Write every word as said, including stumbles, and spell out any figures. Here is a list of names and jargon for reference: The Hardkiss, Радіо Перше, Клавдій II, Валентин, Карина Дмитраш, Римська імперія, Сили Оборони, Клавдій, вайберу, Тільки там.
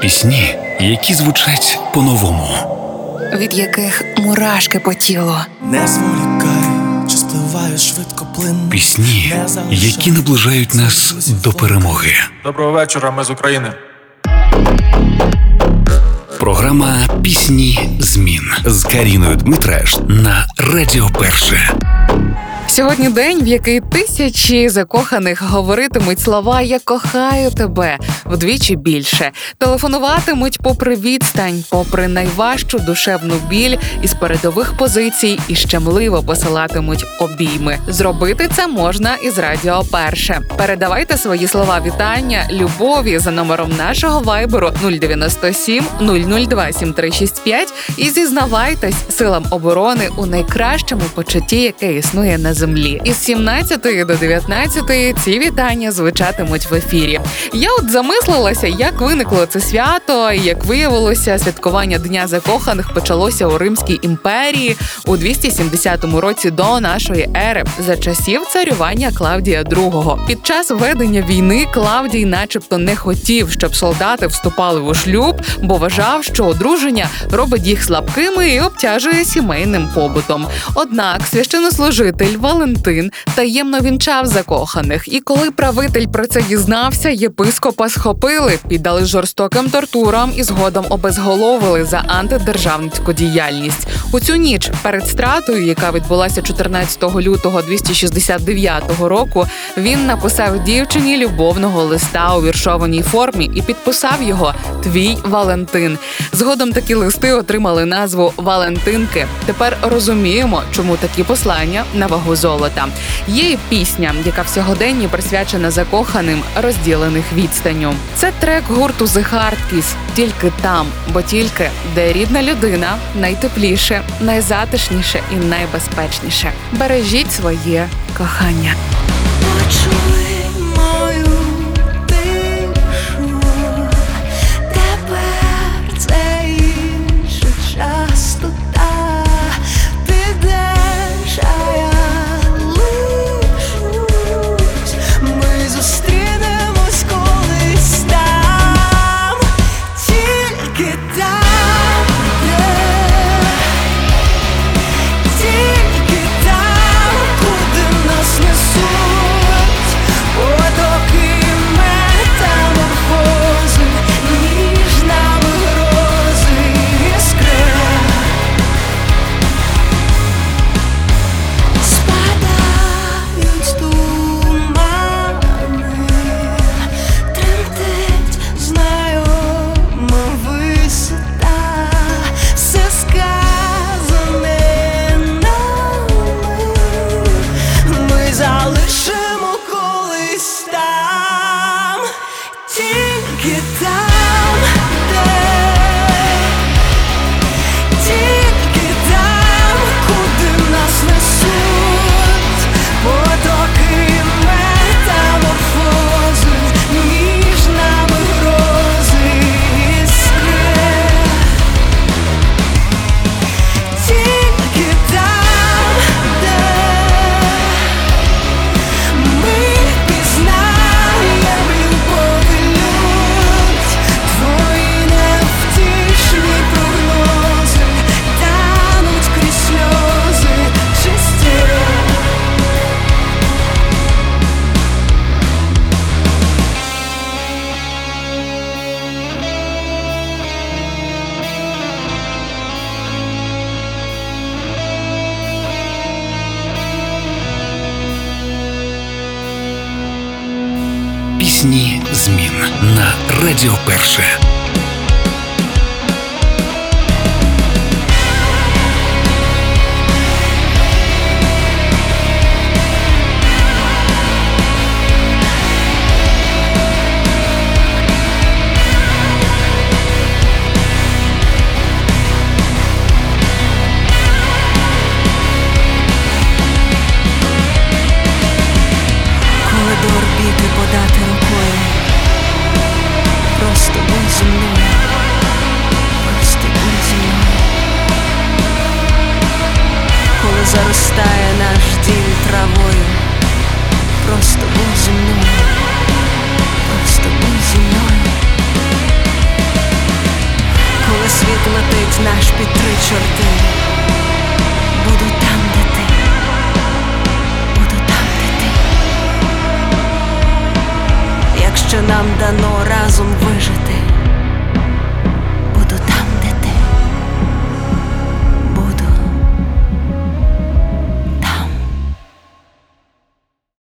Пісні, які звучать по-новому. Від яких мурашки по тілу. Не зволікай, чи спливає швидко плин. Пісні, які наближають нас до перемоги. Доброго вечора, ми з України. Програма «Пісні змін» з Каріною Дмитраш на Радіо Перше. Сьогодні день, в який тисячі закоханих говоритимуть слова «Я кохаю тебе» вдвічі більше. Телефонуватимуть попри відстань, попри найважчу душевну біль із передових позицій і щемливо посилатимуть обійми. Зробити це можна із Радіо Перше. Передавайте свої слова вітання, любові за номером нашого вайберу нуль дев'ять сім нуль нуль два сім три шість п'ять і зізнавайтесь силам оборони у найкращому почутті, яке існує на землі. Із сімнадцятої до дев'ятнадцятої ці вітання звучатимуть в ефірі. Я от замислилася, як виникло це свято, і як виявилося, святкування Дня закоханих почалося у Римській імперії у двісті сімдесятому році до нашої ери, за часів царювання Клавдія другого. Під час ведення війни Клавдій начебто не хотів, щоб солдати вступали у шлюб, бо вважав, що одруження робить їх слабкими і обтяжує сімейним побутом. Однак священнослужитель Валентин таємно вінчав закоханих, і коли правитель про це дізнався, єпископа схопили, піддали жорстоким тортурам і згодом обезголовили за антидержавницьку діяльність. У цю ніч перед стратою, яка відбулася чотирнадцятого лютого двісті шістдесят дев'ятого року, він написав дівчині любовного листа у віршованій формі і підписав його «Твій Валентин». Згодом такі листи отримали назву «Валентинки». Тепер розуміємо, чому такі послання на вагу золота. Є і пісня, яка в сьогоденні присвячена закоханим, розділених відстанню. Це трек гурту The Hardkiss «Тільки там», бо тільки, де рідна людина, найтепліше, найзатишніше і найбезпечніше. Бережіть своє кохання. Пісні змін на Радіо Перше. Заростає наш дім травою. Просто будь зі мною. Просто будь зі мною. Знаєш, під три чорти. Буду там, де ти. Буду там, де ти. Якщо нам дано разом вижити,